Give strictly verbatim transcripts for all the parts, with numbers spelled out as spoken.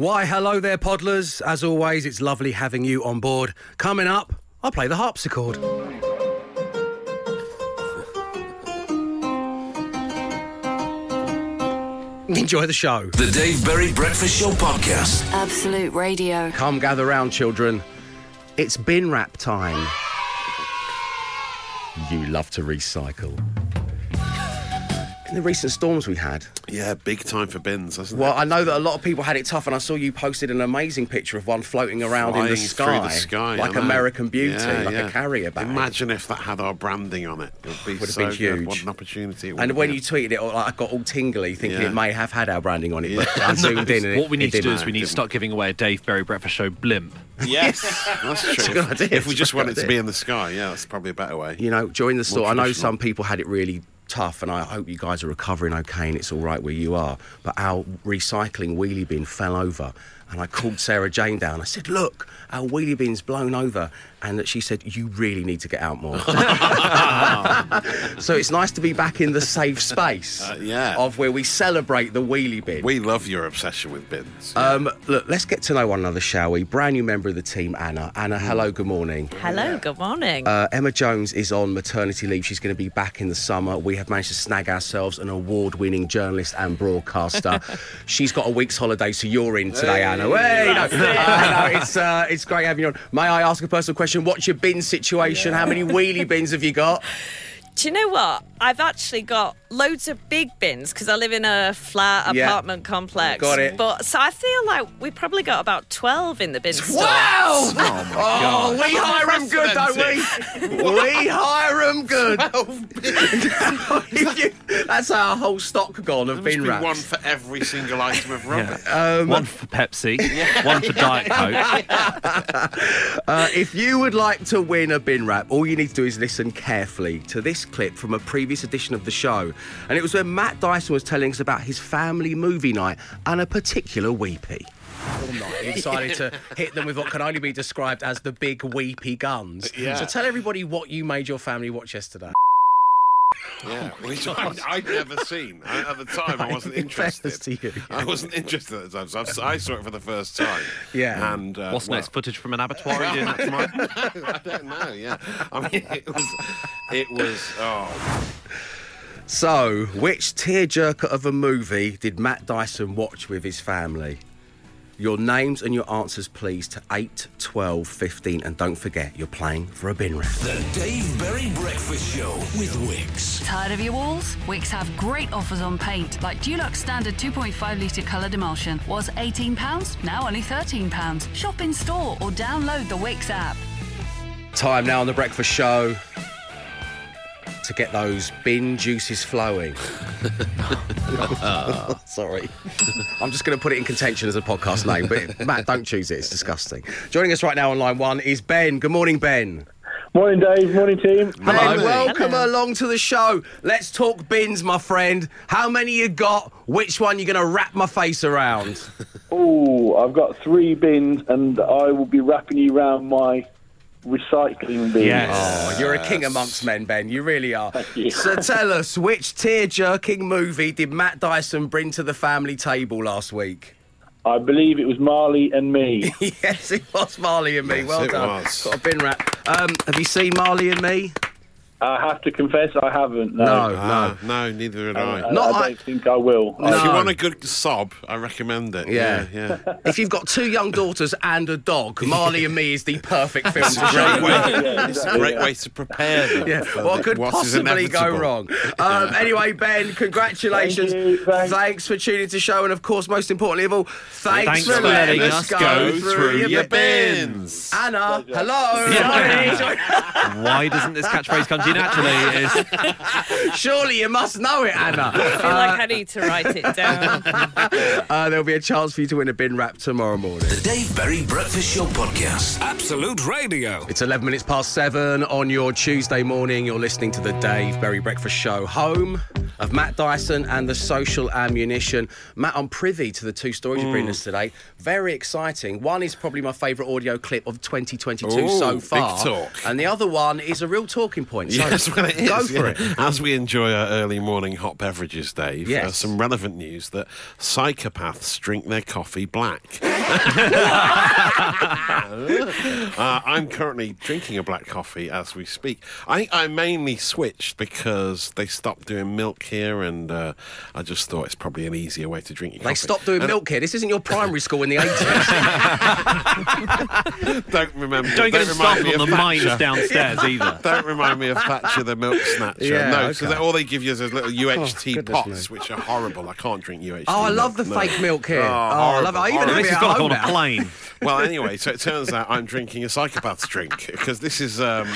Why, hello there, Podlers. As always, it's lovely having you on board. Coming up, I'll play the harpsichord. Enjoy the show. The Dave Berry Breakfast Show Podcast. Absolute Radio. Come gather round, children. It's bin wrap time. You love to recycle. In the recent storms we had... Yeah, big time for bins, hasn't well, it? Well, I know that a lot of people had it tough, and I saw you posted an amazing picture of one floating around Flying in the sky. through the sky. Like American Beauty, yeah, like yeah. a carrier bag. Imagine if that had our branding on it. It would be would have so been huge. Good. What an opportunity it would And when you tweeted it, like, I got all tingly, thinking yeah. it may have had our branding on it, yeah. but I zoomed in and What we need to do is we need to start giving away a Dave Berry Breakfast Show blimp. Yes, that's true. It's a good idea. If we just want it to be in the sky, yeah, that's probably a better way. You know, during the storm, I know some people had it really... tough, and I hope you guys are recovering okay and it's all right where you are, but our recycling wheelie bin fell over, and I called Sarah Jane down. I said, look, our wheelie bin's blown over, and she said, you really need to get out more. So it's nice to be back in the safe space uh, yeah. of where we celebrate the wheelie bin. We love your obsession with bins. Yeah. Um, look, let's get to know one another, shall we? Brand new member of the team, Anna. Anna, hello, good morning. Hello, yeah. good morning. Uh, Emma Jones is on maternity leave. She's going to be back in the summer. We have managed to snag ourselves an award-winning journalist and broadcaster. She's got a week's holiday, so you're in today, hey. Anna. Hey, no, uh, no, it's, uh, it's great having you on. May I ask a personal question? What's your bin situation? Yeah. How many wheelie bins have you got? Do you know what? I've actually got loads of big bins because I live in a flat apartment yeah. complex. Got it. But, so I feel like we probably got about twelve in the bin store. Wow! Oh, my God. Oh, we hire them good, don't we? We hire them good. you, that's our whole stock gone of bin wraps. One for every single item of rubbish. Yeah. Um, one for Pepsi, yeah. one for Diet Coke. uh, if you would like to win a bin wrap, all you need to do is listen carefully to this clip from a previous edition of the show, and it was when Matt Dyson was telling us about his family movie night and a particular weepy. All night he decided to hit them with what can only be described as the big weepy guns. Yeah. So tell everybody what you made your family watch yesterday. Yeah, oh which I, I'd never seen. I, at the time, I wasn't interested. To you, yeah. I wasn't interested at the time, so I, I saw it for the first time. Yeah. And uh, what's well, next? Footage from an abattoir? I don't know. Yeah. I mean, it was. It was. Oh. So, which tearjerker of a movie did Matt Dyson watch with his family? Your names and your answers, please, to eight, twelve, fifteen. And don't forget, you're playing for a bin wrap. The Dave Berry Breakfast Show with Wix. Tired of your walls? Wix have great offers on paint. Like Dulux standard two point five litre coloured emulsion. Was eighteen pounds, now only thirteen pounds. Shop in store or download the Wix app. Time now on The Breakfast Show to get those bin juices flowing. Sorry. I'm just going to put it in contention as a podcast name, but Matt, don't choose it. It's disgusting. Joining us right now on line one is Ben. Good morning, Ben. Morning, Dave. Morning, team. Ben, hello, welcome hello. along to the show. Let's talk bins, my friend. How many you got? Which one you going to wrap my face around? Oh, I've got three bins, and I will be wrapping you around my... recycling bin. Yes. Oh, you're a king amongst men, Ben. You really are. You. So tell us, which tear-jerking movie did Matt Dyson bring to the family table last week? I believe it was Marley and Me. Yes, it was Marley and Me. Yes, well done. Was. Got a bin wrap. Um, have you seen Marley and Me? I have to confess, I haven't. No, no, no, no neither have I. I, Not I don't I... think I will. No. If you want a good sob, I recommend it. Yeah, yeah. yeah. If you've got two young daughters and a dog, Marley and Me is the perfect film to show. Yeah, exactly, it's a great yeah. way to prepare them. Yeah. What could what possibly go wrong? Um, anyway, Ben, congratulations. Thank you, thanks. thanks for tuning to the show, and of course, most importantly of all, thanks, thanks for letting us go, go through, through your, your bins. bins. Anna, pleasure. hello. Yeah. Why doesn't this catchphrase come to naturally is. Surely you must know it, Anna. I feel like I need to write it down. uh, there'll be a chance for you to win a bin wrap tomorrow morning. The Dave Berry Breakfast Show Podcast. Absolute Radio. It's eleven minutes past seven on your Tuesday morning. You're listening to the Dave Berry Breakfast Show. Home of Matt Dyson and the Social Ammunition. Matt, I'm privy to the two stories mm. you bring us today. Very exciting. One is probably my favourite audio clip of twenty twenty-two Ooh, so far. Big talk. And the other one is a real talking point. So yes, well, it is. Go for yeah. it. As we enjoy our early morning hot beverages, Dave, yes. uh, some relevant news that psychopaths drink their coffee black. uh, I'm currently drinking a black coffee as we speak. I think I mainly switched because they stopped doing milk here, and uh, I just thought it's probably an easier way to drink your coffee. They stopped doing and milk here? This isn't your primary school in the eighties. Don't remember. Don't, don't get involved on the mines downstairs either. Don't remind me of Thatcher the milk snatcher. Yeah, no, because okay. all they give you is those little U H T oh, pots, me. which are horrible. I can't drink U H T. Oh, I love milk. the no. fake milk here. Oh, oh I love it. I even have it at home now. Plane. Well, anyway, so it turns out I'm drinking a psychopath's drink, because this is um,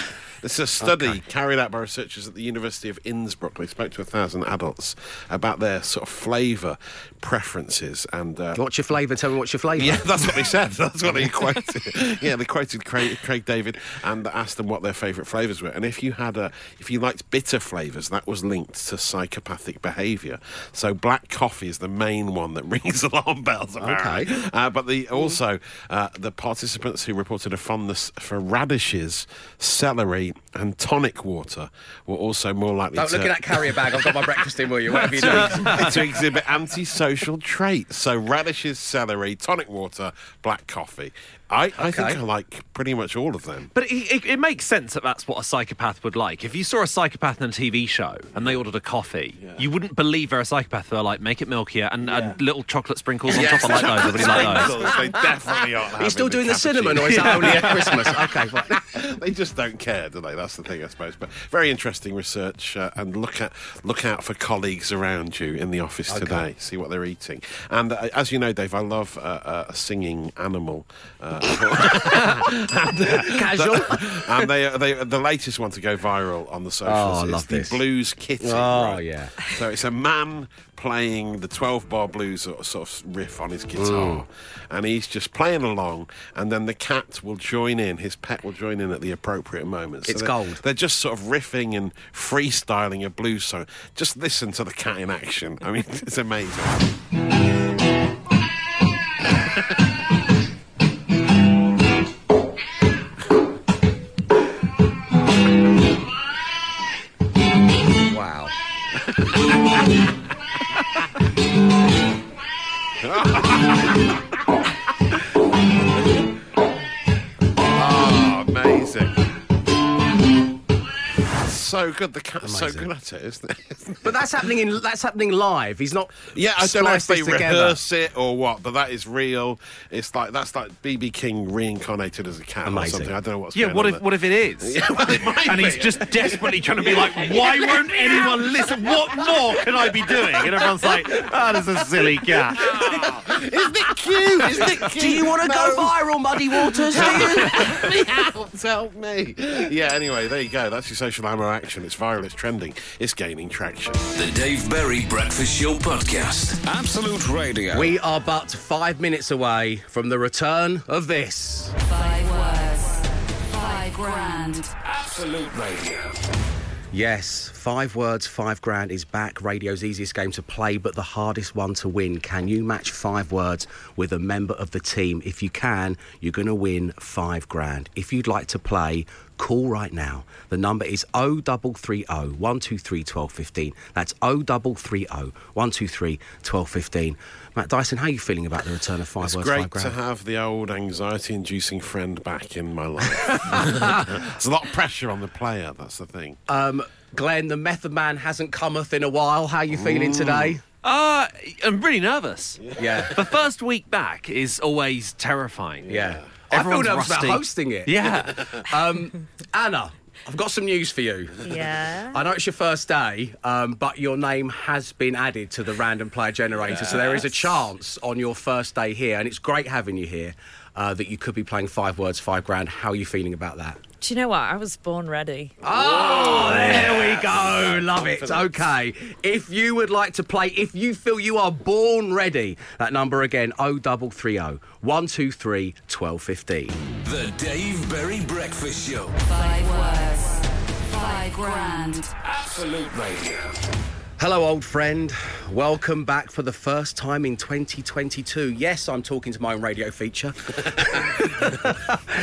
this is a study okay. carried out by researchers at the University of Innsbruck. They spoke to a thousand adults about their sort of flavour preferences. And uh, what's your flavour? Tell me what's your flavour. Yeah, that's what they said. That's what they quoted. Yeah, they quoted Craig, Craig David and asked them what their favourite flavours were. And if you had a, if you liked bitter flavours, that was linked to psychopathic behaviour. So black coffee is the main one that rings alarm bells. Apparently. Okay, uh, but the also. Uh, the participants who reported a fondness for radishes, celery and tonic water were also more likely Don't to... Don't look at that carrier bag. I've got my breakfast in, will you? Whatever you do. ...to exhibit antisocial traits. So radishes, celery, tonic water, black coffee. I, okay. I think I like pretty much all of them. But it, it, it makes sense that that's what a psychopath would like. If you saw a psychopath in a T V show and they ordered a coffee, yeah. you wouldn't believe they're a psychopath. They're like, make it milkier and, yeah. and little chocolate sprinkles on yes. top. I like those. Everybody like those. They definitely aren't. Are you still doing the, the cinnamon, or is that only at Christmas? Okay, fine. They just don't care, do they? That's the thing, I suppose. But very interesting research, uh, and look at look out for colleagues around you in the office okay. today. See what they're eating. And uh, as you know, Dave, I love uh, uh, a singing animal. Uh, and, uh, Casual. The, and they, they, the latest one to go viral on the socials oh, is love the this. blues kitten. Oh, right? yeah. So it's a man playing the twelve-bar blues sort of riff on his guitar. Ooh. And he's just playing along, and then the cat will join in, his pet will join in at the appropriate moments. So it's they're, gold. They're just sort of riffing and freestyling a blues song. Just listen to the cat in action. I mean, it's amazing. So good, the cat's Amazing. so good at it, isn't it? But that's happening in that's happening live. He's not. Yeah, I don't know if they rehearse it or what, but that is real. It's like that's like B B King reincarnated as a cat Amazing. or something. I don't know what's yeah, going what on. Yeah, what if it is? Yeah, well, it might and be. He's just desperately trying to be like, why won't anyone listen? What more can I be doing? And everyone's like, oh, there's a silly cat. Isn't it cute? Isn't it cute? Do you want to no. go viral, Muddy Waters? Help me out. Help me. Yeah, anyway, there you go. That's your social ammo action. It's viral, it's trending, it's gaining traction. The Dave Berry Breakfast Show Podcast. Absolute Radio. We are but five minutes away from the return of this. Five words, five grand. Absolute Radio. Yes, five words, five grand is back. Radio's easiest game to play, but the hardest one to win. Can you match five words with a member of the team? If you can, you're going to win five grand. If you'd like to play, call right now. The number is oh double three oh, one two three, one two one five. That's oh double three oh, one two three, one two one five. Matt Dyson, how are you feeling about the return of five it's words, five grand? It's great to have the old anxiety-inducing friend back in my life. There's a lot of pressure on the player, that's the thing. Um, Glenn, the Method Man hasn't cometh in a while. How are you feeling mm. today? Uh, I'm really nervous. Yeah. yeah. The first week back is always terrifying. Yeah. yeah. Everyone's I feel nervous rusty. about hosting it. Yeah. um, Anna, I've got some news for you. Yeah. I know it's your first day, um, but your name has been added to the random player generator, yes. so there is a chance on your first day here, and it's great having you here, uh, that you could be playing Five Words, Five Grand. How are you feeling about that? Do you know what? I was born ready. Oh, there we go. Love it. Okay. If you would like to play, if you feel you are born ready, that number again, oh double three oh, one two three, one two one five. The Dave Berry Breakfast Show. Five words, five grand. Absolute Radio. Hello, old friend. Welcome back for the first time in twenty twenty-two. Yes, I'm talking to my own radio feature.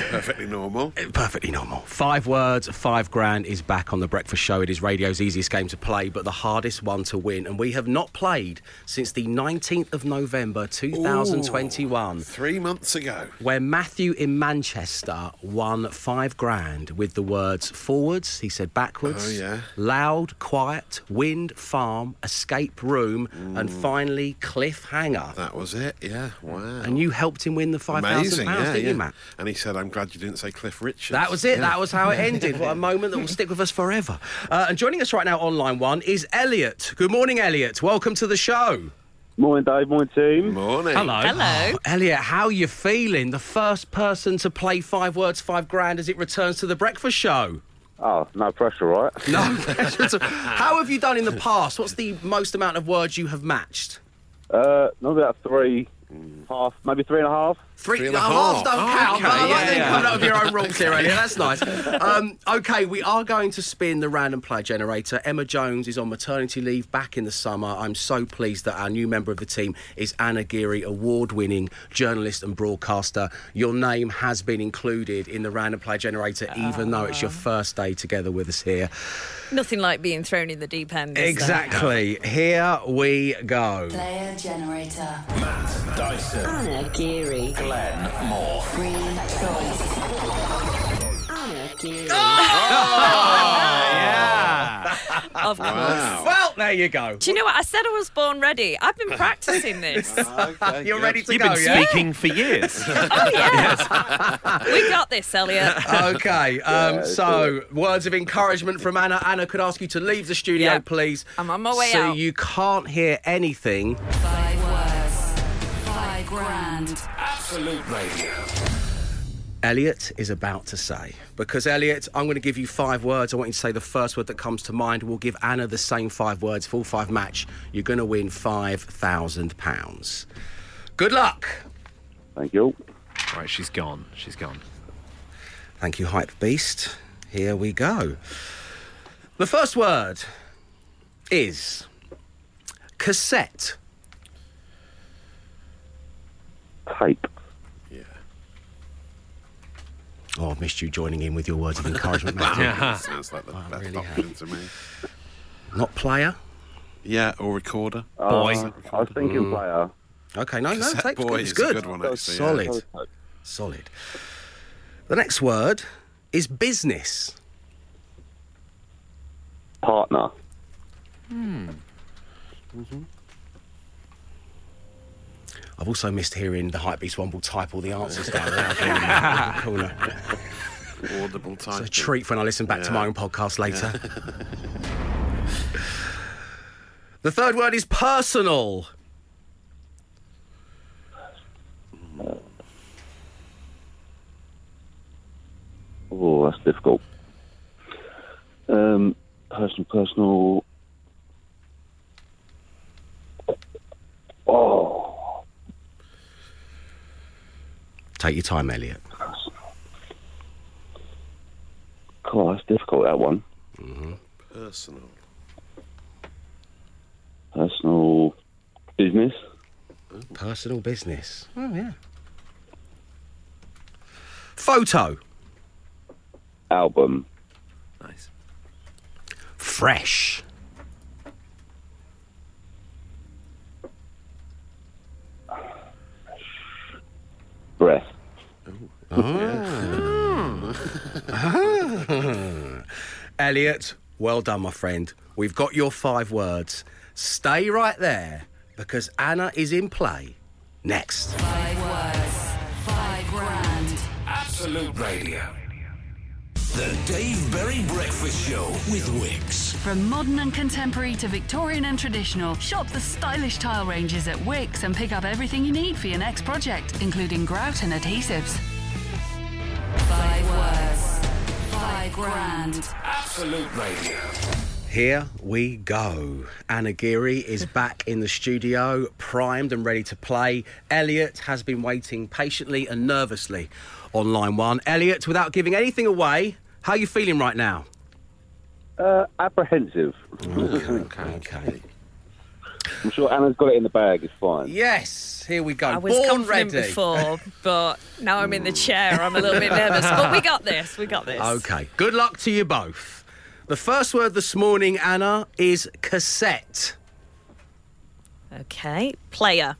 Perfectly normal. Perfectly normal. Five Words, Five Grand is back on The Breakfast Show. It is radio's easiest game to play, but the hardest one to win. And we have not played since the nineteenth of November, two thousand twenty-one. Ooh, three months ago. Where Matthew in Manchester won five grand with the words forwards, he said backwards, oh, yeah. loud, quiet, wind, fire, farm, escape room, mm. and finally cliffhanger. That was it, yeah. Wow. And you helped him win the five thousand pounds, yeah, didn't yeah. you, Matt? And he said, I'm glad you didn't say Cliff Richard. That was it. Yeah. That was how it ended. What a moment that will stick with us forever. Uh, and joining us right now on line one is Elliot. Good morning, Elliot. Welcome to the show. Morning, Dave. Morning, team. Morning. Hello. Hello. Oh, Elliot, how are you feeling? The first person to play Five Words, Five Grand as it returns to The Breakfast Show. Oh, no pressure, right? No pressure at all. How have you done in the past? What's the most amount of words you have matched? Uh, not about three, half, maybe three and a half. Three, three and a half. Half don't oh, count, okay, but I like that you come up with your own rules here, Elliot. That's nice. Um, OK, we are going to spin the random player generator. Emma Jones is on maternity leave back in the summer. I'm so pleased that our new member of the team is Anna Geary, award-winning journalist and broadcaster. Your name has been included in the random player generator, oh. even though it's your first day together with us here. Nothing like being thrown in the deep end. Exactly. There? Here we go. Player generator. Matt Dyson. Anna Geary. Glenn Moore. Green choice. Anna Geary. Oh! Yeah. Of course. Wow. Well, there you go. Do you know what? I said I was born ready. I've been practising this. Okay, You're good. ready to You've go, You've been yeah? speaking for years. Oh, yeah. Yes. We got this, Elliot. Okay. Um, yeah, so, yeah. words of encouragement from Anna. Anna, could ask you to leave the studio, yeah. please. I'm on my way so out. So you can't hear anything. Five words. Five grand. Absolute Radio. Elliot is about to say, because Elliot, I'm going to give you five words. I want you to say the first word that comes to mind. We'll give Anna the same five words. Full five match. You're going to win five thousand pounds. Good luck. Thank you. All right, she's gone. She's gone. Thank you, Hype Beast. Here we go. The first word is cassette. Tape. Oh, I've missed you joining in with your words of encouragement, Matthew. Yeah. Sounds like the oh, best really option have. to me. Not player? Yeah, or recorder. Uh, boy. I was thinking mm. player. OK, no, no, tape's good. It's good. A good one, actually, Solid. Yeah. Solid. The next word is business. Partner. Hmm. Mm-hmm. I've also missed hearing the Hypebeast one will type all the answers down there. Corner. Audible type. It's a treat when I listen back yeah. to my own podcast later. Yeah. The third word is personal. Oh, that's difficult. Um, person, personal. Oh. Take your time, Elliot. Cool, that's difficult, that one. Mm-hmm. Personal. Personal business. Personal business. Oh, yeah. Photo. Album. Nice. Fresh. Breath. Oh. ah. Elliot, well done, my friend. We've got your five words. Stay right there, because Anna is in play next. Five words, five grand. Absolute Radio. The Dave Berry Breakfast Show with Wix. From modern and contemporary to Victorian and traditional, shop the stylish tile ranges at Wix and pick up everything you need for your next project, including grout and adhesives. Five words, five grand. Absolute Radio. Here we go. Anna Geary is back in the studio, primed and ready to play. Elliot has been waiting patiently and nervously on line one. Elliot, without giving anything away, how are you feeling right now? Uh, apprehensive. Okay, okay, okay. I'm sure Anna's got it in the bag. It's fine. Yes, here we go. I was Born confident ready. before, but now I'm in the chair. I'm a little bit nervous, but we got this. We got this. Okay. Good luck to you both. The first word this morning, Anna, is cassette. Okay. Player.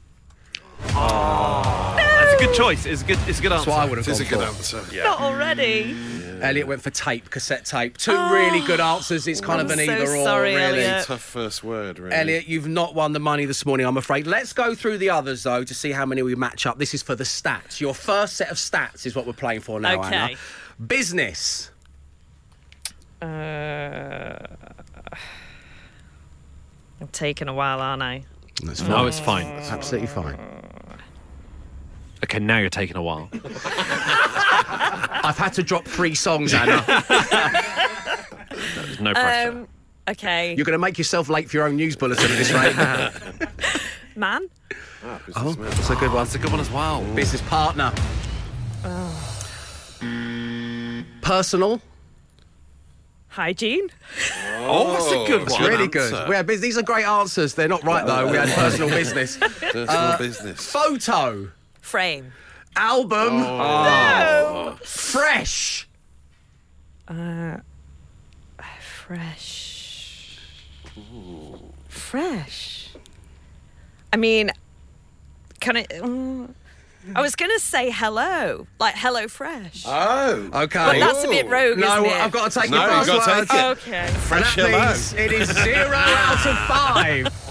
Oh. No. That's a good choice. It's a good. It's a good answer. That's what I would have gone for. It's a good answer. Yeah. Not already. Elliot went for tape, cassette tape. Two oh, really good answers. It's kind I'm of an so either sorry, or, really. Elliot. Tough first word, really. Elliot, you've not won the money this morning, I'm afraid. Let's go through the others, though, to see how many we match up. This is for the stats. Your first set of stats is what we're playing for now, okay. Anna. Business. Uh, I'm taking a while, aren't I? That's fine. No, it's fine. It's absolutely fine. Okay, now you're taking a while. I've had to drop three songs, Anna. There's no pressure. Um, okay. You're going to make yourself late for your own news bulletin at this rate. Man? Oh, oh, that's a good one. That's a good one as well. Ooh. Business partner. Oh. Personal. Hygiene. Oh, that's a good that's one. Really good. We had, these are great answers. They're not right, though. We had personal business. Personal uh, business. Photo. Frame. Album. Oh. No. Fresh. Uh, fresh. Ooh. Fresh. I mean, can I... Um, I was going to say hello, like hello fresh. Oh. Okay. But that's a bit rogue, no, isn't it? No, I've got to take no, your password. You've got to take it. Okay. Fresh and that means hello. It is zero out of five.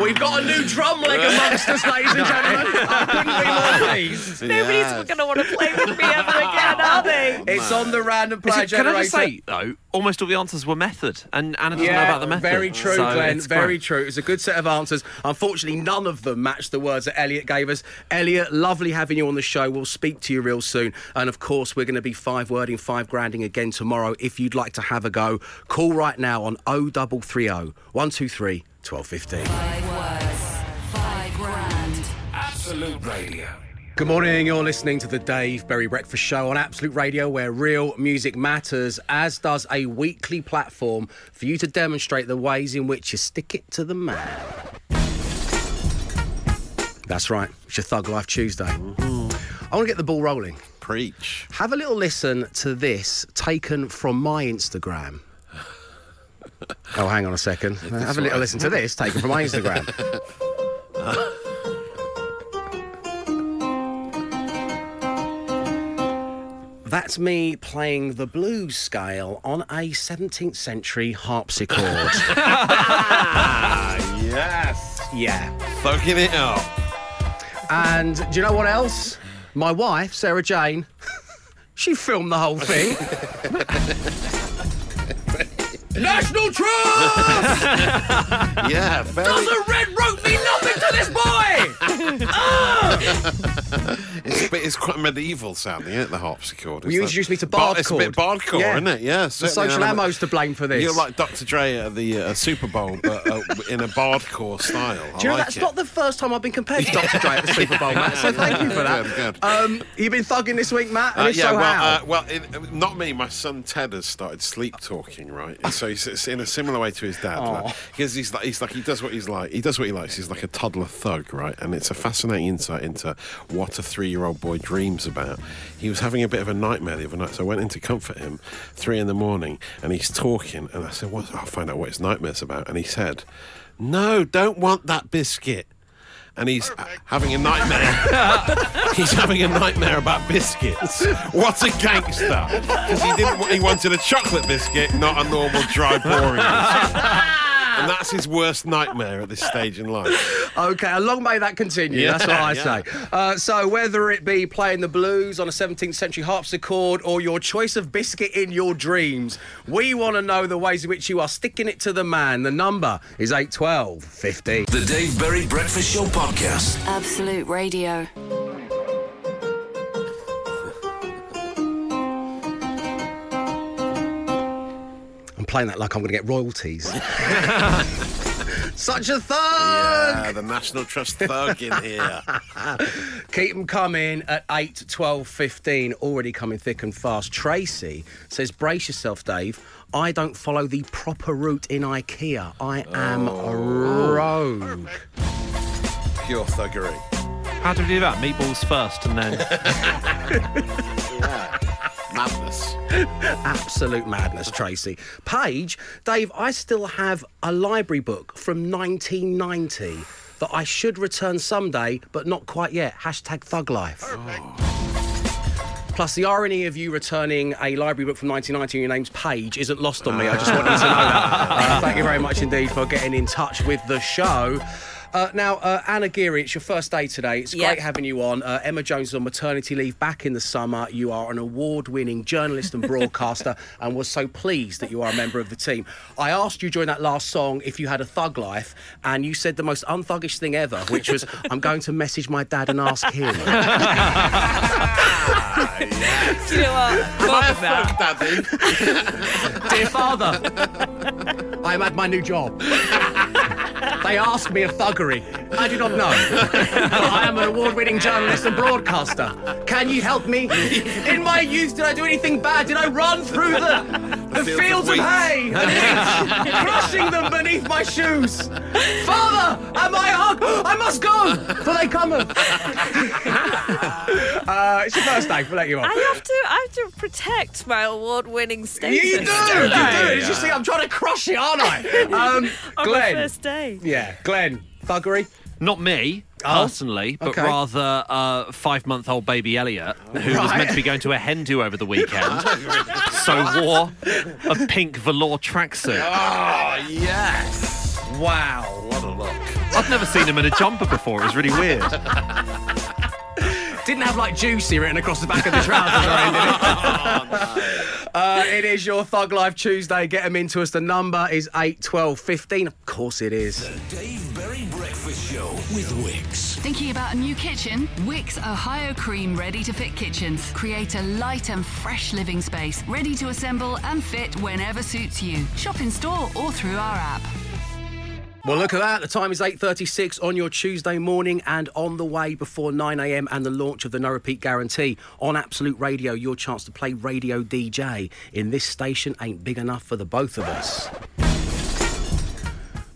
We've got a new drum leg amongst us, ladies and gentlemen. I couldn't be more pleased. Nobody's yes. going to want to play with me ever again, are they? It's on the random player generator. Can I just say, though, almost all the answers were method, and Anna doesn't yeah, know about the method. Very true, so Glenn. Very great. true. It was a good set of answers. Unfortunately, none of them matched the words that Elliot gave us. Elliot, lovely having you on the show. We'll speak to you real soon. And, of course, we're going to be five-wording, five-granding again tomorrow. If you'd like to have a go, call right now on oh double three oh, one two three twelve fifteen. Five words, five grand. Absolute Radio. Good morning, you're listening to the Dave Berry Breakfast Show on Absolute Radio, where real music matters, as does a weekly platform for you to demonstrate the ways in which you stick it to the man. That's right, it's your Thug Life Tuesday. Mm-hmm. I want to get the ball rolling. Preach. Have a little listen to this, taken from my Instagram. Oh, hang on a second. It's Have a little right. listen to this, taken from my Instagram. That's me playing the blues scale on a seventeenth century harpsichord. ah, yes. Yeah. Fucking it up. And do you know what else? My wife, Sarah Jane, she filmed the whole thing. National Trust! yeah, very... Doesn't red rope mean nothing to this boy? uh! It's, a bit, it's quite medieval sounding, isn't it, the harpsichord? Well, you introduced me to bardcore. It's a bit bardcore, yeah. isn't it? Yeah, the social ammo's to blame for this. You're like Doctor Dre at the uh, Super Bowl, but uh, in a bardcore style. I Do you know, like that's it. not the first time I've been compared to Doctor Dre at the Super Bowl, Matt, so thank you for that. Good, good. Um, you've been thugging this week, Matt? Uh, yeah, so well, uh, well it, not me. My son Ted has started sleep talking, right? It's So he's in a similar way to his dad, like, because he's like, he's like he does what he's like. He does what he likes. He's like a toddler thug, right? And it's a fascinating insight into what a three-year-old boy dreams about. He was having a bit of a nightmare the other night, so I went in to comfort him, three in the morning, and he's talking, and I said, "What? I'll find out what his nightmare's about." And he said, "No, don't want that biscuit." And he's Perfect. having a nightmare. He's having a nightmare about biscuits. What a gangster! Because he didn't. He wanted a chocolate biscuit, not a normal dry boring biscuit. And that's his worst nightmare at this stage in life. OK, and long may that continue, yeah, that's what I yeah. say. Uh, so whether it be playing the blues on a seventeenth century harpsichord or your choice of biscuit in your dreams, we want to know the ways in which you are sticking it to the man. The number is eight twelve fifty. The Dave Berry Breakfast Show Podcast. Absolute Radio. Playing that like I'm going to get royalties. Such a thug! Yeah, the National Trust thug in here. Keep them coming at eight, twelve, fifteen. Already coming thick and fast. Tracy says, brace yourself, Dave. I don't follow the proper route in IKEA. I am oh. a rogue. Pure thuggery. How do we do that? Meatballs first and then... yeah. Madness. Absolute madness, Tracy. Paige, Dave, I still have a library book from nineteen ninety that I should return someday, but not quite yet. Hashtag thug life. Oh. Plus, the irony of you returning a library book from nineteen ninety and your name's Paige isn't lost on me. I just wanted to know that. Uh, thank you very much indeed for getting in touch with the show. Uh, now, uh, Anna Geary, it's your first day today. It's yep. great having you on. Uh, Emma Jones is on maternity leave back in the summer. You are an award-winning journalist and broadcaster and we're so pleased that you are a member of the team. I asked you during that last song if you had a thug life and you said the most unthuggish thing ever, which was, I'm going to message my dad and ask him. ah, yes. Do you know what? Am I a thug, Daddy? Dear father, I'm at my new job. They asked me of thuggery. I do not know. I am an award-winning journalist and broadcaster. Can you help me? In my youth, did I do anything bad? Did I run through the, the, the fields, fields of, of hay and wheat, crushing them beneath my shoes? Father, am I hung? I must go, for they cometh. uh, it's your first day. We'll let you on. I have to, I have to protect my award-winning status. You, you do. You do. It's just like I'm trying to crush it, aren't I? Um, On my first day. Yeah, Glenn, thuggery? Not me, oh, personally, but okay. rather uh, five-month-old baby Elliot, who right. was meant to be going to a hen do over the weekend, so wore a pink velour tracksuit. Oh, yes. Wow, what a look. I've never seen him in a jumper before. It was really weird. Didn't have, like, juicy written across the back of the trousers. Right, did it? Oh, no. uh, it is your Thug Life Tuesday. Get them into us. The number is eight, twelve, fifteen. Of course it is. The Dave Berry Breakfast Show with Wix. Thinking about a new kitchen? Wix Ohio Cream ready-to-fit kitchens. Create a light and fresh living space, ready to assemble and fit whenever suits you. Shop in store or through our app. Well, look at that. The time is eight thirty-six on your Tuesday morning and on the way before nine a.m. and the launch of the No Repeat Guarantee. On Absolute Radio, your chance to play radio D J in this station ain't big enough for the both of us.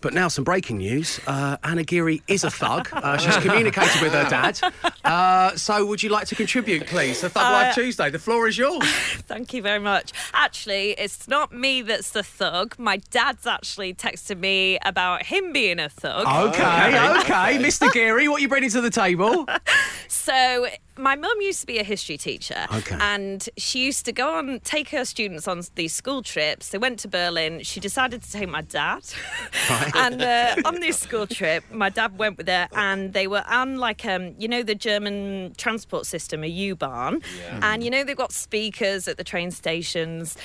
But now some breaking news. Uh, Anna Geary is a thug. Uh, she's communicated with her dad. Uh, so would you like to contribute, please? The Thug uh, Life Tuesday. The floor is yours. Thank you very much. Actually, it's not me that's the thug. My dad's actually texted me about him being a thug. Okay, okay. okay. Mister Geary, what are you bringing to the table? So... my mum used to be a history teacher, okay. and she used to go on, take her students on these school trips. They went to Berlin. She decided to take my dad. Right. And uh, on this school trip, my dad went with her, and they were on, like, um, you know, the German transport system, a U-Bahn. Yeah. And, you know, they've got speakers at the train stations.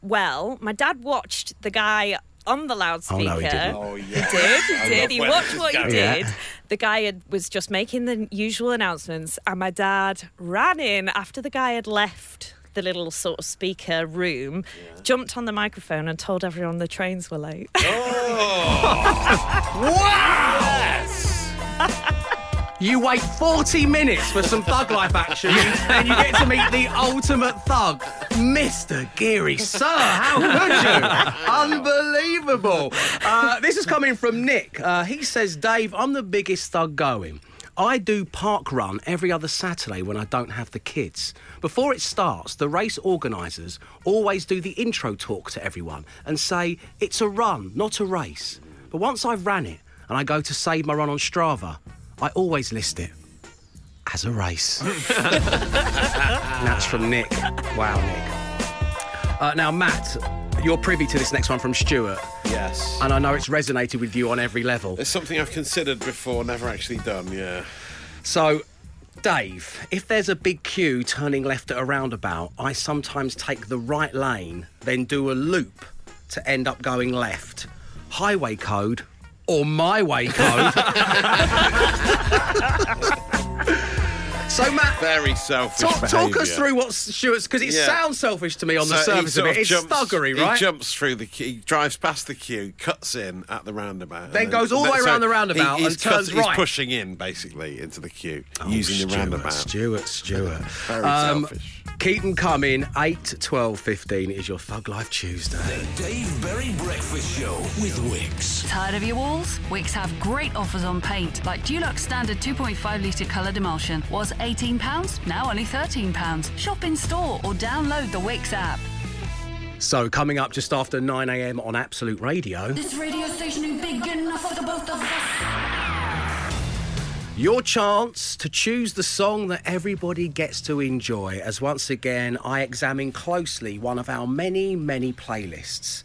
Well, my dad watched the guy on the loudspeaker. Oh, no, he didn't. Oh, yeah. He did, he did. He watched what he did. Yeah. The guy had, was just making the usual announcements, and my dad ran in after the guy had left the little sort of speaker room, yeah. jumped on the microphone and told everyone the trains were late. Oh! Wow! Yes! You wait forty minutes for some thug life action and you get to meet the ultimate thug, Mister Geary. Sir, how could you? Unbelievable. Uh, this is coming from Nick. Uh, he says, Dave, I'm the biggest thug going. I do park run every other Saturday when I don't have the kids. Before it starts, the race organisers always do the intro talk to everyone and say, it's a run, not a race. But once I've ran it and I go to save my run on Strava, I always list it as a race. That's from Nick. Wow, Nick. Uh, now, Matt, you're privy to this next one from Stuart. Yes. And I know it's resonated with you on every level. It's something I've considered before, never actually done, yeah. So, Dave, if there's a big queue turning left at a roundabout, I sometimes take the right lane, then do a loop to end up going left. Highway code... or my way code. So, Matt, very selfish. Talk, talk us through what Stuart's, because it yeah. sounds selfish to me on so the surface of it. It's jumps, thuggery, right? He jumps through the queue, he drives past the queue, cuts in at the roundabout, then goes all the way so around the roundabout he, and turns cut, right. He's pushing in basically into the queue oh, using Stuart, the roundabout. Stuart, Stuart, very um, selfish. Keep them coming. eight, twelve, fifteen is your Thug Life Tuesday. The Dave Berry Breakfast Show with Wix. Tired of your walls? Wix have great offers on paint, like Dulux standard two point five litre coloured emulsion. Was eighteen pounds, now only thirteen pounds. Shop in store or download the Wix app. So, coming up just after nine a.m. on Absolute Radio. This radio station is big enough for the both of us. Your chance to choose the song that everybody gets to enjoy, as once again I examine closely one of our many, many playlists.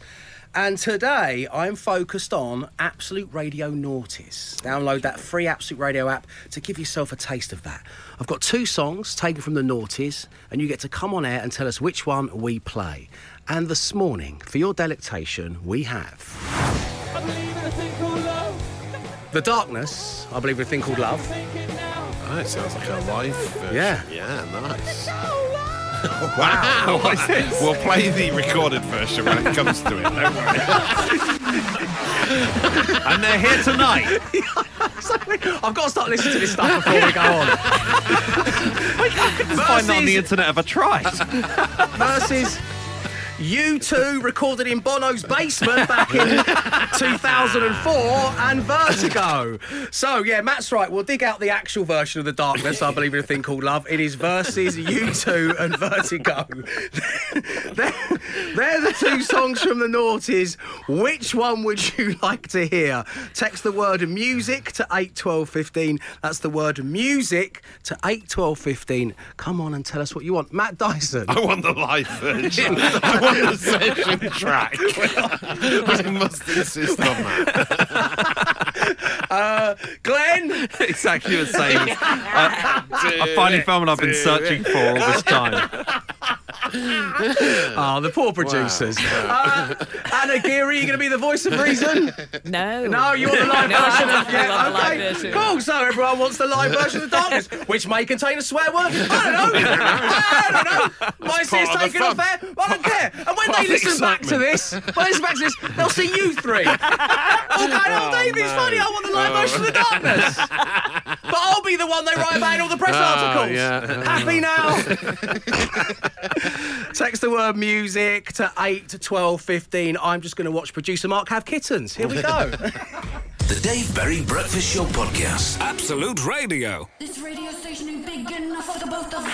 And today, I'm focused on Absolute Radio Noughties. Download that free Absolute Radio app to give yourself a taste of that. I've got two songs taken from the Noughties, and you get to come on air and tell us which one we play. And this morning, for your delectation, we have... I believe in a thing called love. The Darkness, I believe in a thing called love. Oh, it sounds like a live version. Yeah. Yeah, nice. Wow. What is this? We'll play the recorded version when it comes to it, don't worry. And they're here tonight. I've got to start listening to this stuff before we go on. I couldn't find it on the internet if I tried. Versus U two, recorded in Bono's basement back in two thousand four, and Vertigo. So, yeah, Matt's right. We'll dig out the actual version of The Darkness, I believe in a thing called love. It is Versus, U two and Vertigo. they're, they're the two songs from the Noughties. Which one would you like to hear? Text the word music to eight, twelve, fifteen. That's the word music to eight, twelve, fifteen. Come on and tell us what you want. Matt Dyson. I want the live version. The session track. We must insist on that. uh, Glenn? Exactly the same. I, I finally found what I've been searching for all this time. Oh, the poor producers. Wow. Uh, Anna Geary, you going to be the voice of reason? No. No, you want the live no, version? Of, yeah, okay. Live version. Cool, so everyone wants the live version of The Darkness, which may contain a swear word. I don't know. I don't know. My sis taking off air. I don't care. And when they listen back to this, when they listen back to this, they'll see you three. Okay, oh, Dave, no. It's funny. I want the live oh. version of The Darkness. But I'll be the one they write about in all the press oh, articles. Yeah. Happy now. Text the word music to eight to twelve fifteen. I'm just going to watch producer Mark have kittens. Here we go. The Dave Berry Breakfast Show Podcast. Absolute Radio. This radio station is big enough for the both of us.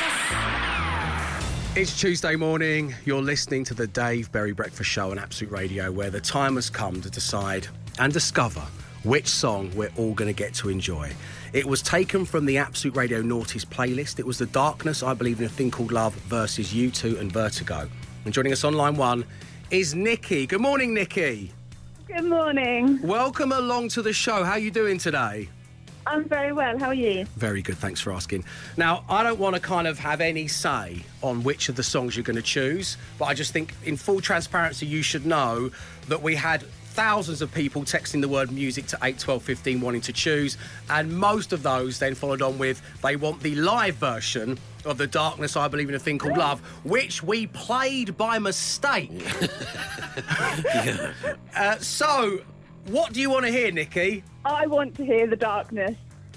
It's Tuesday morning. You're listening to the Dave Berry Breakfast Show on Absolute Radio, where the time has come to decide and discover which song we're all going to get to enjoy. It was taken from the Absolute Radio Noughties playlist. It was The Darkness, I Believe in a Thing Called Love, versus U two and Vertigo. And joining us on line one is Nikki. Good morning, Nikki. Good morning. Welcome along to the show. How are you doing today? I'm very well. How are you? Very good. Thanks for asking. Now, I don't want to kind of have any say on which of the songs you're going to choose, but I just think in full transparency, you should know that we had thousands of people texting the word music to eight, twelve, fifteen wanting to choose, and most of those then followed on with they want the live version of The Darkness, I Believe in a Thing Called Love, which we played by mistake. Yeah. uh, so, what do you want to hear, Nikki? I want to hear The Darkness.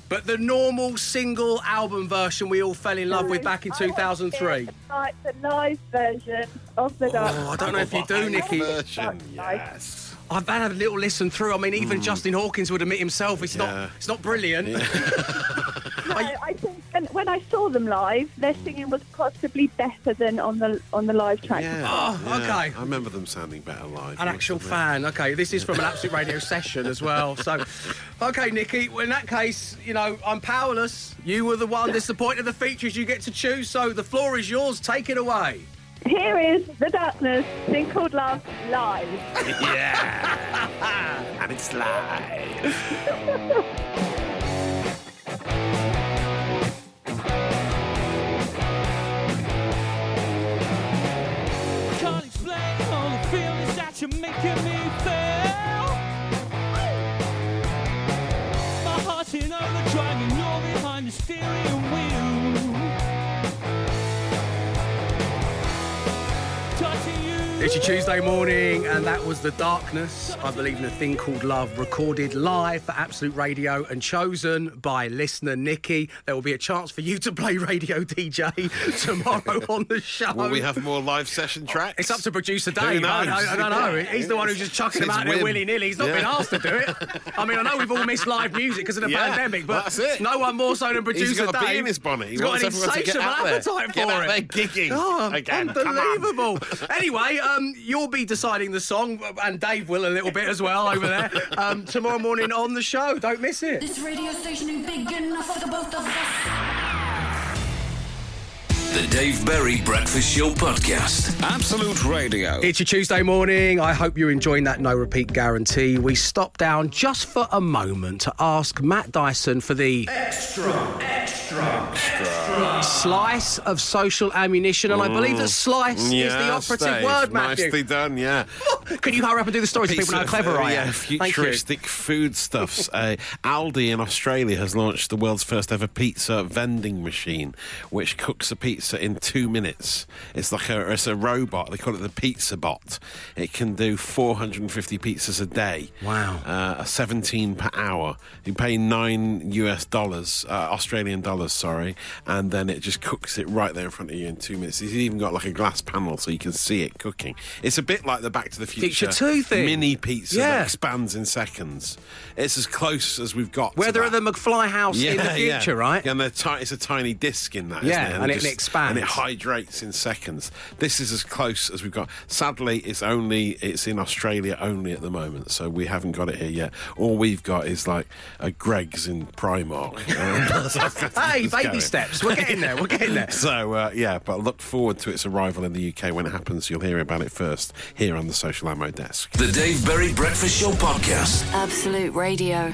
But the normal single album version we all fell in love no, with back in two thousand three. Like the live version of The Darkness. Oh, I don't know if you do, Nikki. Version, yes. I've had a little listen through. I mean, even mm. Justin Hawkins would admit himself it's yeah. not it's not brilliant. Yeah. No, I think and when I saw them live, their singing was possibly better than on the on the live track. Yeah. Oh, yeah. Okay. I remember them sounding better live. An actual fan. Okay, this is from an Absolute Radio session as well. So, okay, Nikki, well, in that case, you know, I'm powerless. You were the one. This is the point of the features you get to choose, so the floor is yours. Take it away. Here is The Darkness, Thing Called Love, live. Yeah! And it's live. Can't explain all the feelings that you're making me feel. My heart's in overdrive and you're behind the steering wheel. It's your Tuesday morning, and that was The Darkness, I Believe in a Thing Called Love, recorded live for Absolute Radio and chosen by listener Nikki. There will be a chance for you to play radio D J tomorrow on the show. Will we have more live session tracks? It's up to Producer Dave. I, I, I don't know. He's the one who's just chucking them out there willy-nilly. He's not yeah. been asked to do it. I mean, I know we've all missed live music because of the yeah, pandemic, but that's it. No one more so than Producer Dave. He's got a bee in his bonnet. He He's wants got an everyone insatiable to get appetite for out it. They're gigging oh, again. Unbelievable. Anyway, um, you'll be deciding the song, and Dave will a little bit as well over there, um, tomorrow morning on the show. Don't miss it. This radio station is big enough for the both of us. The Dave Berry Breakfast Show Podcast. Absolute Radio. It's your Tuesday morning. I hope you're enjoying that no-repeat guarantee. We stop down just for a moment to ask Matt Dyson for the... Extra, extra, extra. Slice of social ammunition. And mm. I believe that slice yes, is the operative Dave, word, Matthew. Nicely done, yeah. Can you hurry up and do the story so people know how clever I am? Yeah, futuristic foodstuffs. uh, Aldi in Australia has launched the world's first ever pizza vending machine, which cooks a pizza in two minutes. It's like a, it's a robot. They call it the Pizza Bot. It can do four hundred fifty pizzas a day. Wow. Uh, seventeen per hour. You pay nine U S dollars, uh, Australian dollars, sorry, and then it just cooks it right there in front of you in two minutes. It's even got like a glass panel so you can see it cooking. It's a bit like the Back to the Future, Future two thing. Mini pizza yeah. that expands in seconds. It's as close as we've got. Where there are the McFly house yeah, in the future, yeah. right? And ti- it's a tiny disc in that, yeah, isn't it? And, and it, it just, expands. And it hydrates in seconds. This is as close as we've got. Sadly, it's only it's in Australia only at the moment, so we haven't got it here yet. All we've got is like a Greg's in Primark. Hey, baby going. steps. We're getting there. We're getting there. So uh, yeah, but look forward to its arrival in the U K when it happens. You'll hear about it first here on the Social Ammo Desk. The Dave Berry Breakfast Show Podcast. Absolute Radio.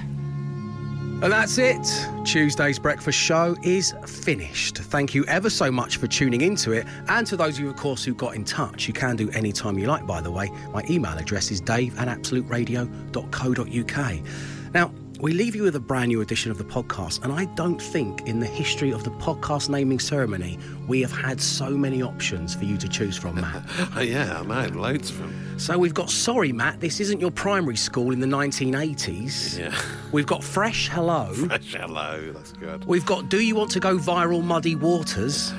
And that's it. Tuesday's breakfast show is finished. Thank you ever so much for tuning into it. And to those of you, of course, who got in touch, you can do any time you like, by the way. My email address is dave at absolute radio dot co dot uk. Now, we leave you with a brand new edition of the podcast, and I don't think in the history of the podcast naming ceremony we have had so many options for you to choose from, Matt. Oh, yeah, I know, loads of them. So we've got Sorry, Matt, This Isn't Your Primary School in the nineteen eighties. Yeah. We've got Fresh Hello. Fresh Hello, that's good. We've got Do You Want to Go Viral, Muddy Waters.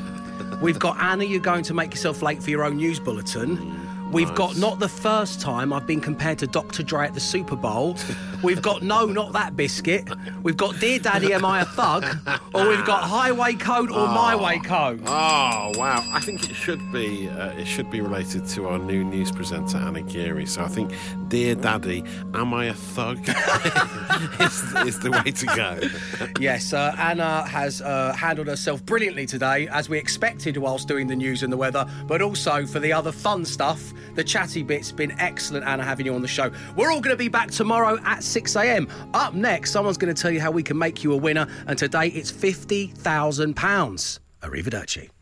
We've got Anna, You're Going to Make Yourself Late for Your Own News Bulletin. Mm. We've nice. got Not the First Time I've Been Compared to Doctor Dre at the Super Bowl. We've got No, Not That Biscuit. We've got Dear Daddy, Am I a Thug? Or we've got Highway Code or oh. My Way Code. Oh, wow. I think it should be uh, it should be related to our new news presenter, Anna Geary. So I think Dear Daddy, Am I a Thug? is, is the way to go. Yes, uh, Anna has uh, handled herself brilliantly today, as we expected whilst doing the news and the weather, but also for the other fun stuff. The chatty bit's been excellent, Anna, having you on the show. We're all going to be back tomorrow at six a.m. Up next, someone's going to tell you how we can make you a winner, and today it's fifty thousand pounds. Arrivederci.